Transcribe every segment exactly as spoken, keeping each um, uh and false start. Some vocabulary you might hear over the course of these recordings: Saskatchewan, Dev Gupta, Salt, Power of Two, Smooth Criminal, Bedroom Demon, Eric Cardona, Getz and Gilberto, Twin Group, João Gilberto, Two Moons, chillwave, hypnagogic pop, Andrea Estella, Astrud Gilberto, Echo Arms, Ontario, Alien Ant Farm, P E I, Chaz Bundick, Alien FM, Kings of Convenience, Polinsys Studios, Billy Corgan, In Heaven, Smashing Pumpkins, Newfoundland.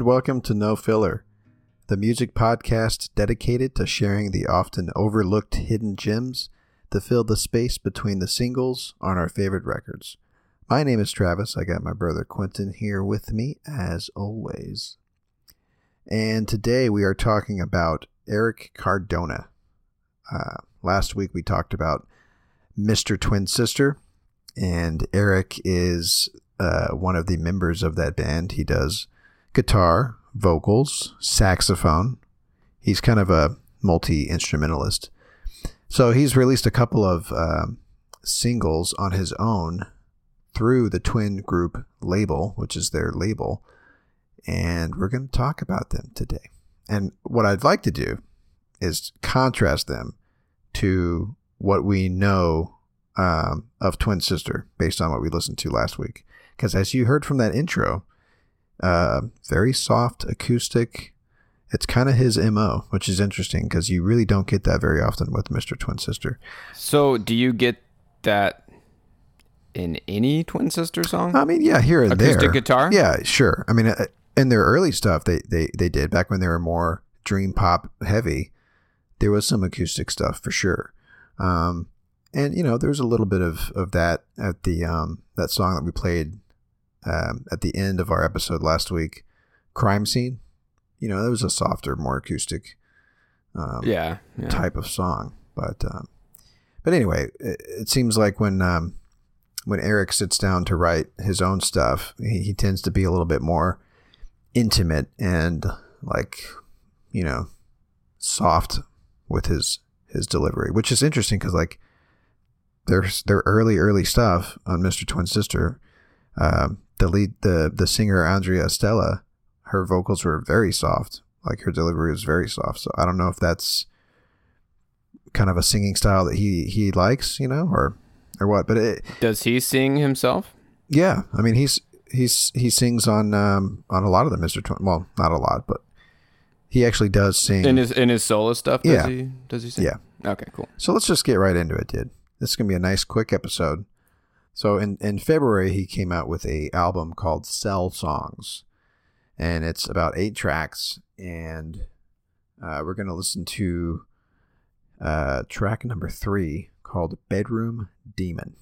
and welcome to No Filler, the music podcast dedicated to sharing the often overlooked hidden gems that fill the space between the singles on our favorite records. My name is Travis. I got my brother Quentin here with me, as always. And today we are talking about Eric Cardona. Uh, last week we talked about Mister Twin Sister, and Eric is uh, one of the members of that band. He does guitar, vocals, saxophone. He's kind of a multi-instrumentalist. So he's released a couple of um, singles on his own through the Twin Group label, which is their label, and we're going to talk about them today. And what I'd like to do is contrast them to what we know um, of Twin Sister based on what we listened to last week. Because as you heard from that intro, uh, very soft acoustic. It's kind of his M O, which is interesting because you really don't get that very often with Mister Twin Sister. So do you get that in any Twin Sister song? I mean, yeah, here and acoustic there. Acoustic guitar? Yeah, sure. I mean, in their early stuff, they, they, they did back when they were more dream pop heavy. There was some acoustic stuff for sure. Um, and, you know, there was a little bit of, of that at the um, that song that we played um, at the end of our episode last week, Crime Scene. You know, that was a softer, more acoustic um, yeah, yeah. type of song. But um, but anyway, it, it seems like when um, when Eric sits down to write his own stuff, he, he tends to be a little bit more intimate and, like, you know, soft with his, his delivery, which is interesting because, like, their, their early, early stuff on Mister Twin Sister, um, the lead, the, the singer Andrea Estella, her vocals were very soft. Like, her delivery was very soft. So I don't know if that's kind of a singing style that he, he likes, you know, or, or what, but it, does he sing himself? Yeah. I mean, he's, he's, he sings on, um, on a lot of the Mister Twin. Well, not a lot, but he actually does sing in his, in his solo stuff. Does yeah. he, does he sing? Yeah. Okay, cool. So let's just get right into it, dude. This is going to be a nice quick episode. So in, in February, he came out with a album called Cell Songs. And it's about eight tracks, and uh, we're going to listen to uh, track number three called Bedroom Demon.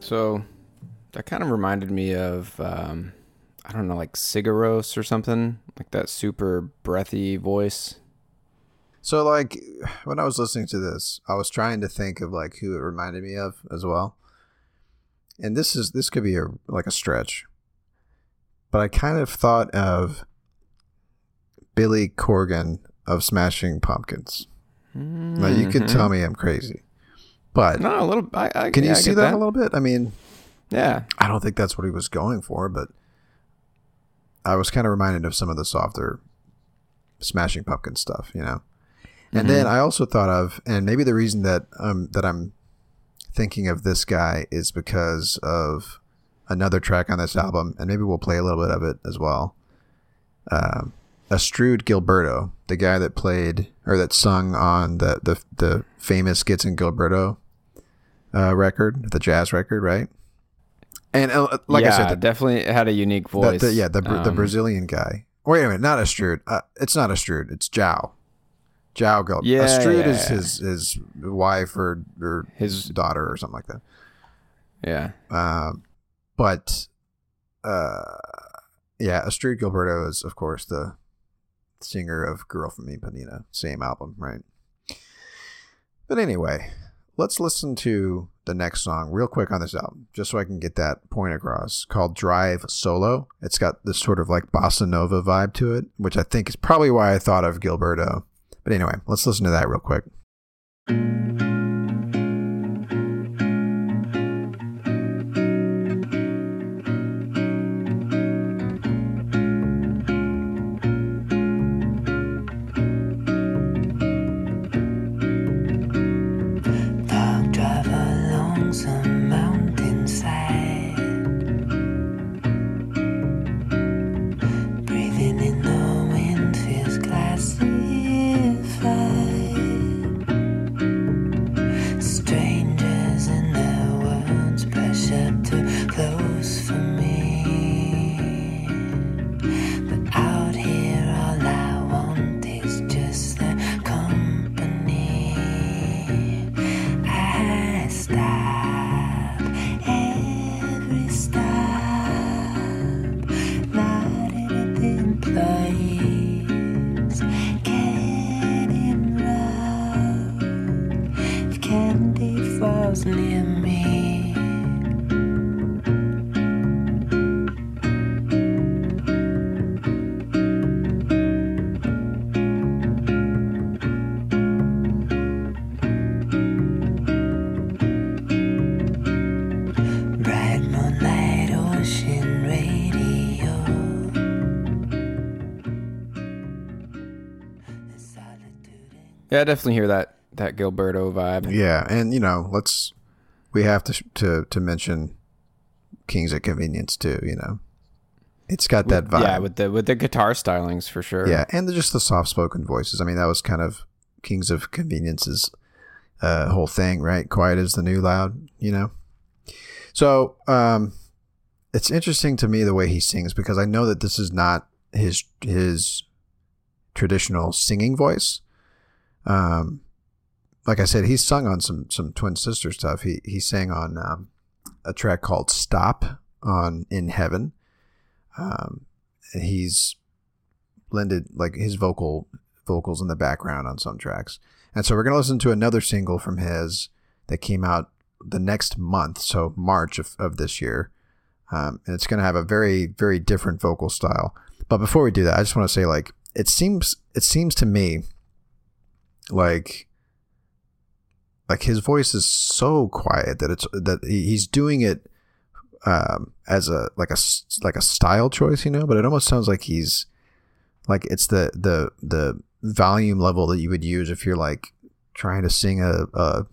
So that kind of reminded me of, um, I don't know, like Sigaros or something, like that super breathy voice. So, like, when I was listening to this, I was trying to think of, like, who it reminded me of as well. And this is, this could be a, like a stretch, but I kind of thought of Billy Corgan of Smashing Pumpkins. Mm-hmm. Now, you can tell me I'm crazy, but no, a little. I, I, can yeah, you see that, that a little bit? I mean, yeah, I don't think that's what he was going for, but I was kind of reminded of some of the softer Smashing Pumpkin stuff, you know. And mm-hmm. then I also thought of, and maybe the reason that um that I'm thinking of this guy is because of another track on this album, and maybe we'll play a little bit of it as well. Um, Astrud Gilberto, the guy that played or that sung on the the, the famous Getz and Gilberto uh, record, the jazz record, right? And uh, like yeah, I said, the, definitely had a unique voice. The, the, yeah, the um, the Brazilian guy. Or wait a minute, not Astrud. Uh, it's not Astrud. It's João. João Gilberto. Yeah, Astrud yeah, is yeah. his his wife or, or his daughter or something like that. Yeah. Um, but uh, yeah, Astrud Gilberto is, of course, the singer of Girl from Ipanema, same album, right? But anyway, let's listen to the next song real quick on this album, just so I can get that point across, called Drive Solo. It's got this sort of like bossa nova vibe to it, which I think is probably why I thought of Gilberto. But anyway, let's listen to that real quick. Yeah, I definitely hear that that Gilberto vibe. Yeah, and you know, let's we have to to to mention Kings of Convenience too. You know, it's got that vibe. Yeah, with the with the guitar stylings for sure. Yeah, and the, just the soft spoken voices. I mean, that was kind of Kings of Convenience's uh, whole thing, right? Quiet is the new loud. You know, so um, it's interesting to me the way he sings, because I know that this is not his his traditional singing voice. Um, like I said, he's sung on some, some Twin Sister stuff. He, he sang on, um, a track called Stop on In Heaven. Um, he's blended like his vocal vocals in the background on some tracks. And so we're going to listen to another single from his that came out the next month. So March of, of this year. Um, and it's going to have a very, very different vocal style. But before we do that, I just want to say, like, it seems, it seems to me like like his voice is so quiet that it's that he's doing it um as a like a like a style choice, you know, but it almost sounds like he's like it's the the the volume level that you would use if you're like trying to sing a, a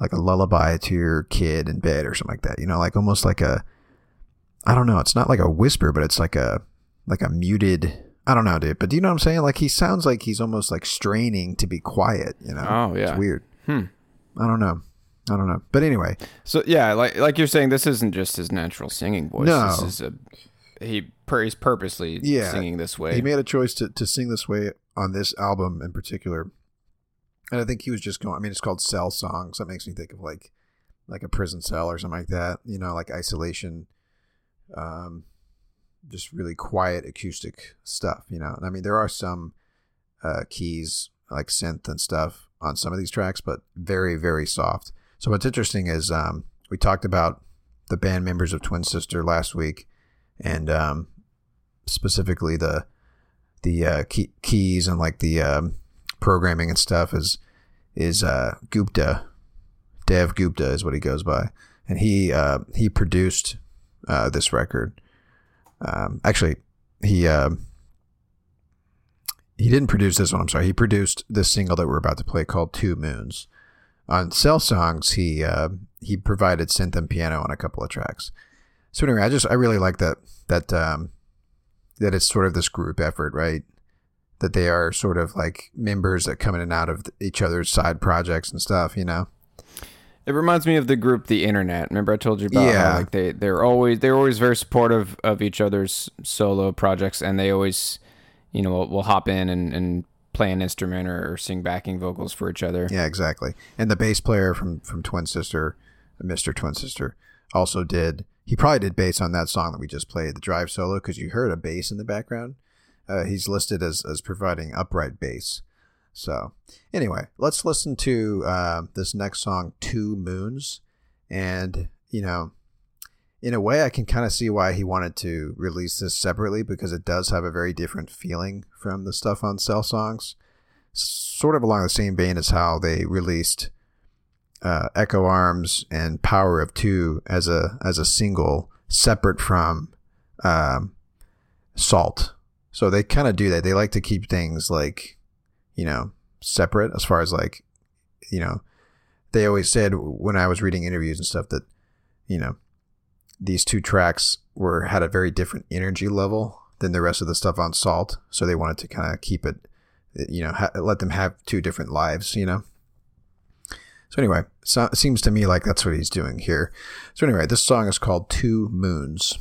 like a lullaby to your kid in bed or something like that, you know, like almost like a I don't know, it's not like a whisper, but it's like a like a muted, I don't know, dude, but do you know what I'm saying? Like, he sounds like he's almost like straining to be quiet, you know? Oh, yeah. It's weird. Hmm. I don't know. I don't know. But anyway. So, yeah, like like you're saying, this isn't just his natural singing voice. No. This is a, he, he's purposely yeah. singing this way. He made a choice to, to sing this way on this album in particular. And I think he was just going, I mean, it's called Cell Songs. That makes me think of like like a prison cell or something like that, you know, like isolation. Um. Just really quiet acoustic stuff, you know. And I mean, there are some uh, keys like synth and stuff on some of these tracks, but very, very soft. So what's interesting is um, we talked about the band members of Twin Sister last week, and um, specifically the the uh, key, keys and like the um, programming and stuff is is uh, Gupta. Dev Gupta is what he goes by, and he uh, he produced uh, this record. Um, actually, he uh, he didn't produce this one. I'm sorry, he produced this single that we're about to play called Two Moons. On Cell Songs, he uh, he provided synth and piano on a couple of tracks. So anyway, I just I really like that that um, that it's sort of this group effort, right? That they are sort of like members that come in and out of each other's side projects and stuff, you know. It reminds me of the group The Internet. Remember I told you about yeah. how like they, they're always they're always very supportive of each other's solo projects, and they always, you know, will, will hop in and, and play an instrument or, or sing backing vocals for each other. Yeah, exactly. And the bass player from, from Twin Sister, Mister Twin Sister, also did he probably did bass on that song that we just played, the drive solo, because you heard a bass in the background. Uh, he's listed as as providing upright bass. So anyway, let's listen to uh, this next song, Two Moons. And, you know, in a way I can kind of see why he wanted to release this separately, because it does have a very different feeling from the stuff on Cell Songs. Sort of along the same vein as how they released uh, Echo Arms and Power of Two as a as a single separate from um, Salt. So they kind of do that. They like to keep things like, you know, separate as far as like, you know, they always said when I was reading interviews and stuff that, you know, these two tracks were had a very different energy level than the rest of the stuff on Salt. So they wanted to kind of keep it, you know, ha- let them have two different lives, you know. So anyway, so it seems to me like that's what he's doing here. So anyway, this song is called Two Moons.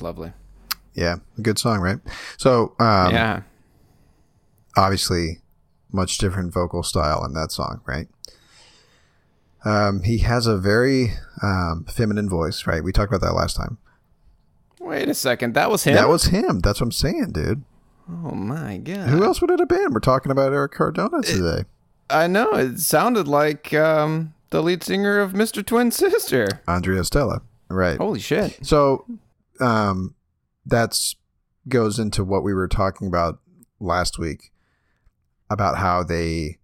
Lovely. Yeah, a good song, right? So um yeah, obviously much different vocal style in that song, right? Um he has a very um feminine voice, right? We talked about that last time. Wait a second. That was him? That was him. That's what I'm saying, dude. Oh, my God. Who else would it have been? We're talking about Eric Cardona today. It, I know. It sounded like um, the lead singer of Mister Twin Sister. Andrea Estella. Right. Holy shit. So um, that's goes into what we were talking about last week about how they,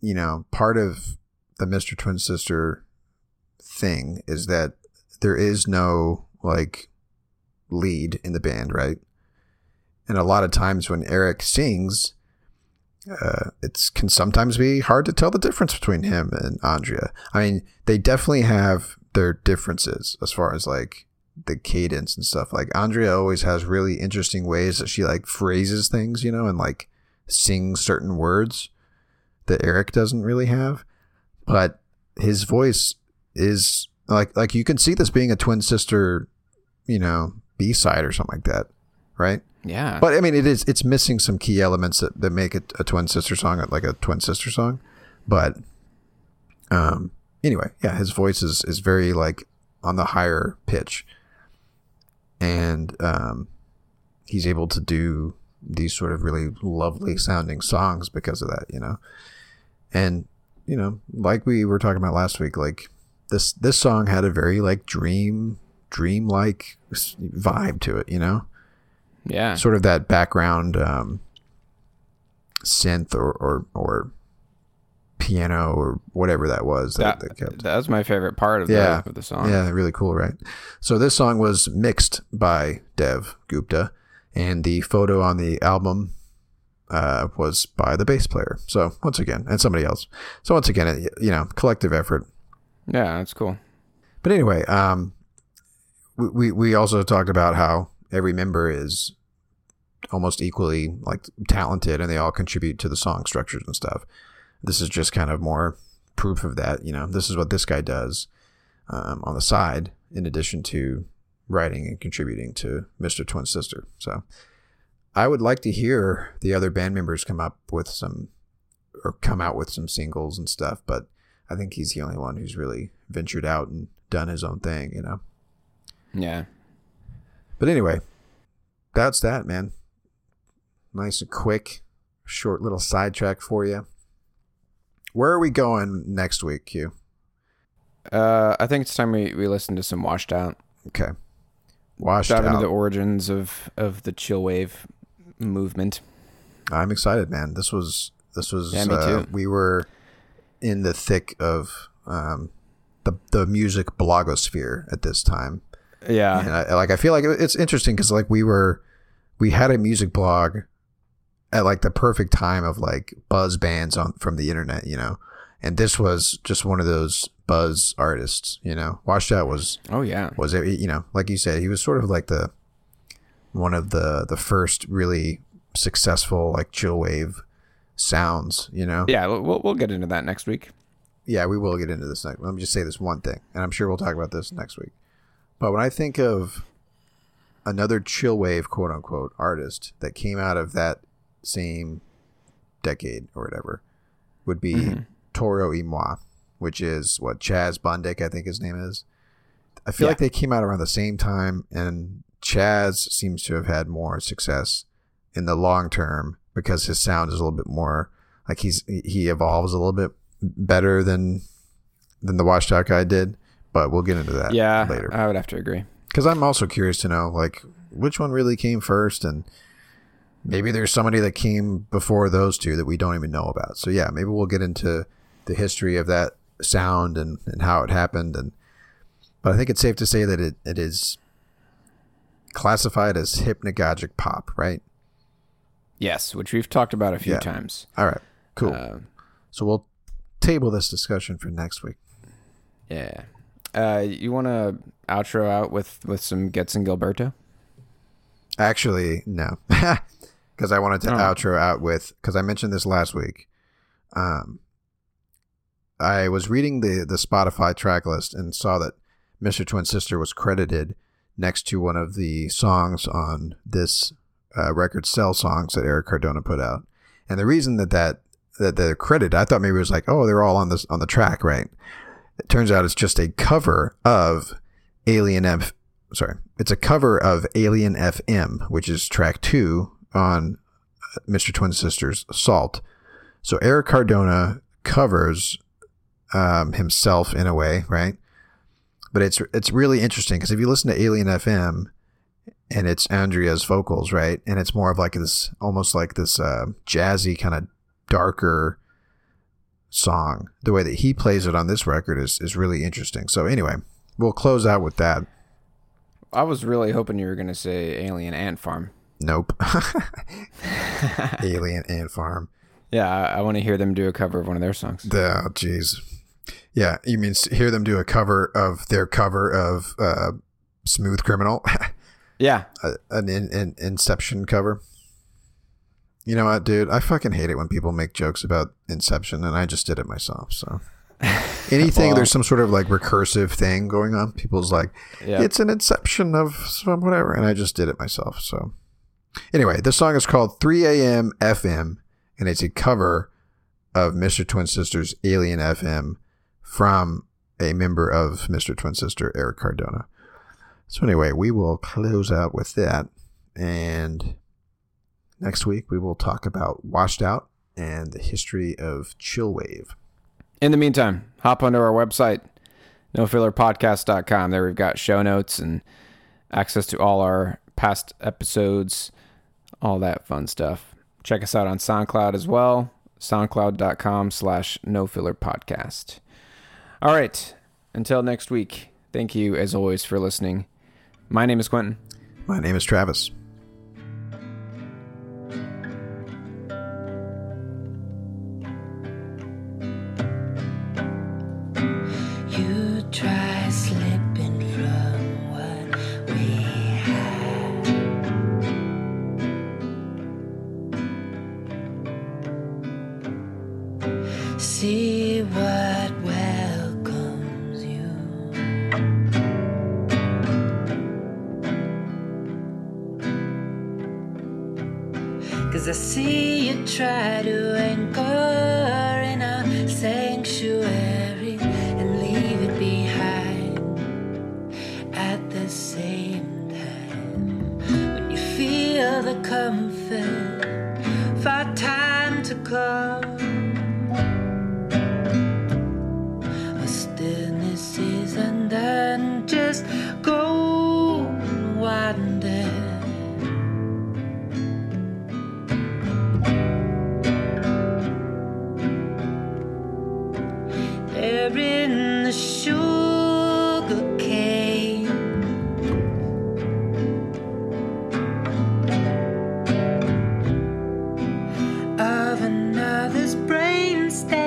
you know, part of the Mister Twin Sister thing is that there is no, like, lead in the band, right? And a lot of times when Eric sings, uh, it can sometimes be hard to tell the difference between him and Andrea. I mean, they definitely have their differences as far as, like, the cadence and stuff. Like, Andrea always has really interesting ways that she, like, phrases things, you know, and, like, sings certain words that Eric doesn't really have. But his voice is, like, like you can see this being a Twin Sister, you know, B-side or something like that, right? Yeah. But, I mean, it is, it's missing some key elements that, that make it a Twin Sister song, like a Twin Sister song. But, um, anyway, yeah, his voice is, is very, like, on the higher pitch. And um, he's able to do these sort of really lovely sounding songs because of that, you know? And, you know, like we were talking about last week, like this, this song had a very like dream, dreamlike vibe to it, you know? Yeah. Sort of that background um, synth or, or, or piano or whatever that was. That, that, that, kept. that was my favorite part of, yeah. the, of the song. Yeah. Really cool. Right. So this song was mixed by Dev Gupta and the photo on the album uh, was by the bass player. So once again, and somebody else. So once again, it, you know, collective effort. Yeah, that's cool. But anyway, um, we, we, we also talked about how every member is almost equally like talented and they all contribute to the song structures and stuff. This is just kind of more proof of that. You know, this is what this guy does um, on the side, in addition to writing and contributing to Mister Twin Sister. So I would like to hear the other band members come up with some or come out with some singles and stuff. But I think he's the only one who's really ventured out and done his own thing, you know? Yeah. But anyway, that's that, man. Nice and quick, short little sidetrack for you. Where are we going next week, Q? Uh, I think it's time we, we listen to some Washed Out. Okay. Washed Out. Dive into the origins of, of the chill wave movement. I'm excited, man. This was, this was, yeah, me uh, too. We were in the thick of um, the, the music blogosphere at this time. Yeah. And I, like, I feel like it's interesting because like we were, we had a music blog at like the perfect time of like buzz bands on from the internet, you know, and this was just one of those buzz artists, you know. Washed Out was, oh yeah, was it, you know, like you said, he was sort of like the one of the the first really successful like chill wave sounds, you know. Yeah, we'll we'll get into that next week. Yeah, we will get into this next. Let me just say this one thing, and I'm sure we'll talk about this next week. But when I think of another chill wave quote unquote artist that came out of that same decade or whatever would be mm-hmm. Toro y Moi, which is what Chaz Bundick, I think his name is. I feel yeah. like they came out around the same time, and Chaz seems to have had more success in the long term because his sound is a little bit more like he's he evolves a little bit better than than the Washed Out guy did. But we'll get into that yeah, later. I would have to agree because I'm also curious to know like which one really came first and. Maybe there's somebody that came before those two that we don't even know about. So, yeah, maybe we'll get into the history of that sound and, and how it happened. And But I think it's safe to say that it, it is classified as hypnagogic pop, right? Yes, which we've talked about a few yeah. times. All right, cool. Uh, so we'll table this discussion for next week. Yeah. Uh, you want to outro out with, with some Getz and Gilberto? Actually, no. Because I wanted to oh. outro out with, because I mentioned this last week. Um, I was reading the, the Spotify track list and saw that Mister Twin Sister was credited next to one of the songs on this uh, record, Cell Songs, that Eric Cardona put out. And the reason that, that that they're credited, I thought maybe it was like, oh, they're all on this on the track, right? It turns out it's just a cover of Alien F- sorry, it's a cover of Alien F M, which is track two on Mister Twin Sister's Salt. So Eric Cardona covers um, himself in a way, right? But it's it's really interesting because if you listen to Alien F M and it's Andrea's vocals, right? And it's more of like this, almost like this uh, jazzy kind of darker song. The way that he plays it on this record is, is really interesting. So anyway, we'll close out with that. I was really hoping you were going to say Alien Ant Farm. Nope. Alien Ant Farm. Yeah, I, I want to hear them do a cover of one of their songs. Oh, jeez. Yeah, you mean hear them do a cover of their cover of uh, Smooth Criminal? Yeah. Uh, an in, in, Inception cover. You know what, dude? I fucking hate it when people make jokes about Inception, and I just did it myself, so... Anything, well, there's some sort of like recursive thing going on. People's like, yeah. It's an inception of some whatever. And I just did it myself. So anyway, this song is called three a.m. F M. And it's a cover of Mister Twin Sister's Alien F M from a member of Mister Twin Sister, Eric Cardona. So anyway, we will close out with that. And next week we will talk about Washed Out and the history of Chillwave. In the meantime, hop onto our website, no filler podcast dot com. There we've got show notes and access to all our past episodes, all that fun stuff. Check us out on SoundCloud as well, soundcloud dot com slash no filler podcast. All right, until next week, thank you as always for listening. My name is Quentin. My name is Travis. See what welcomes you. Cause I see you try to anchor in a sanctuary and leave it behind at the same time. When you feel the comfort for time to come. And then just go wander. They're in the sugar cane. Of another's brain stain.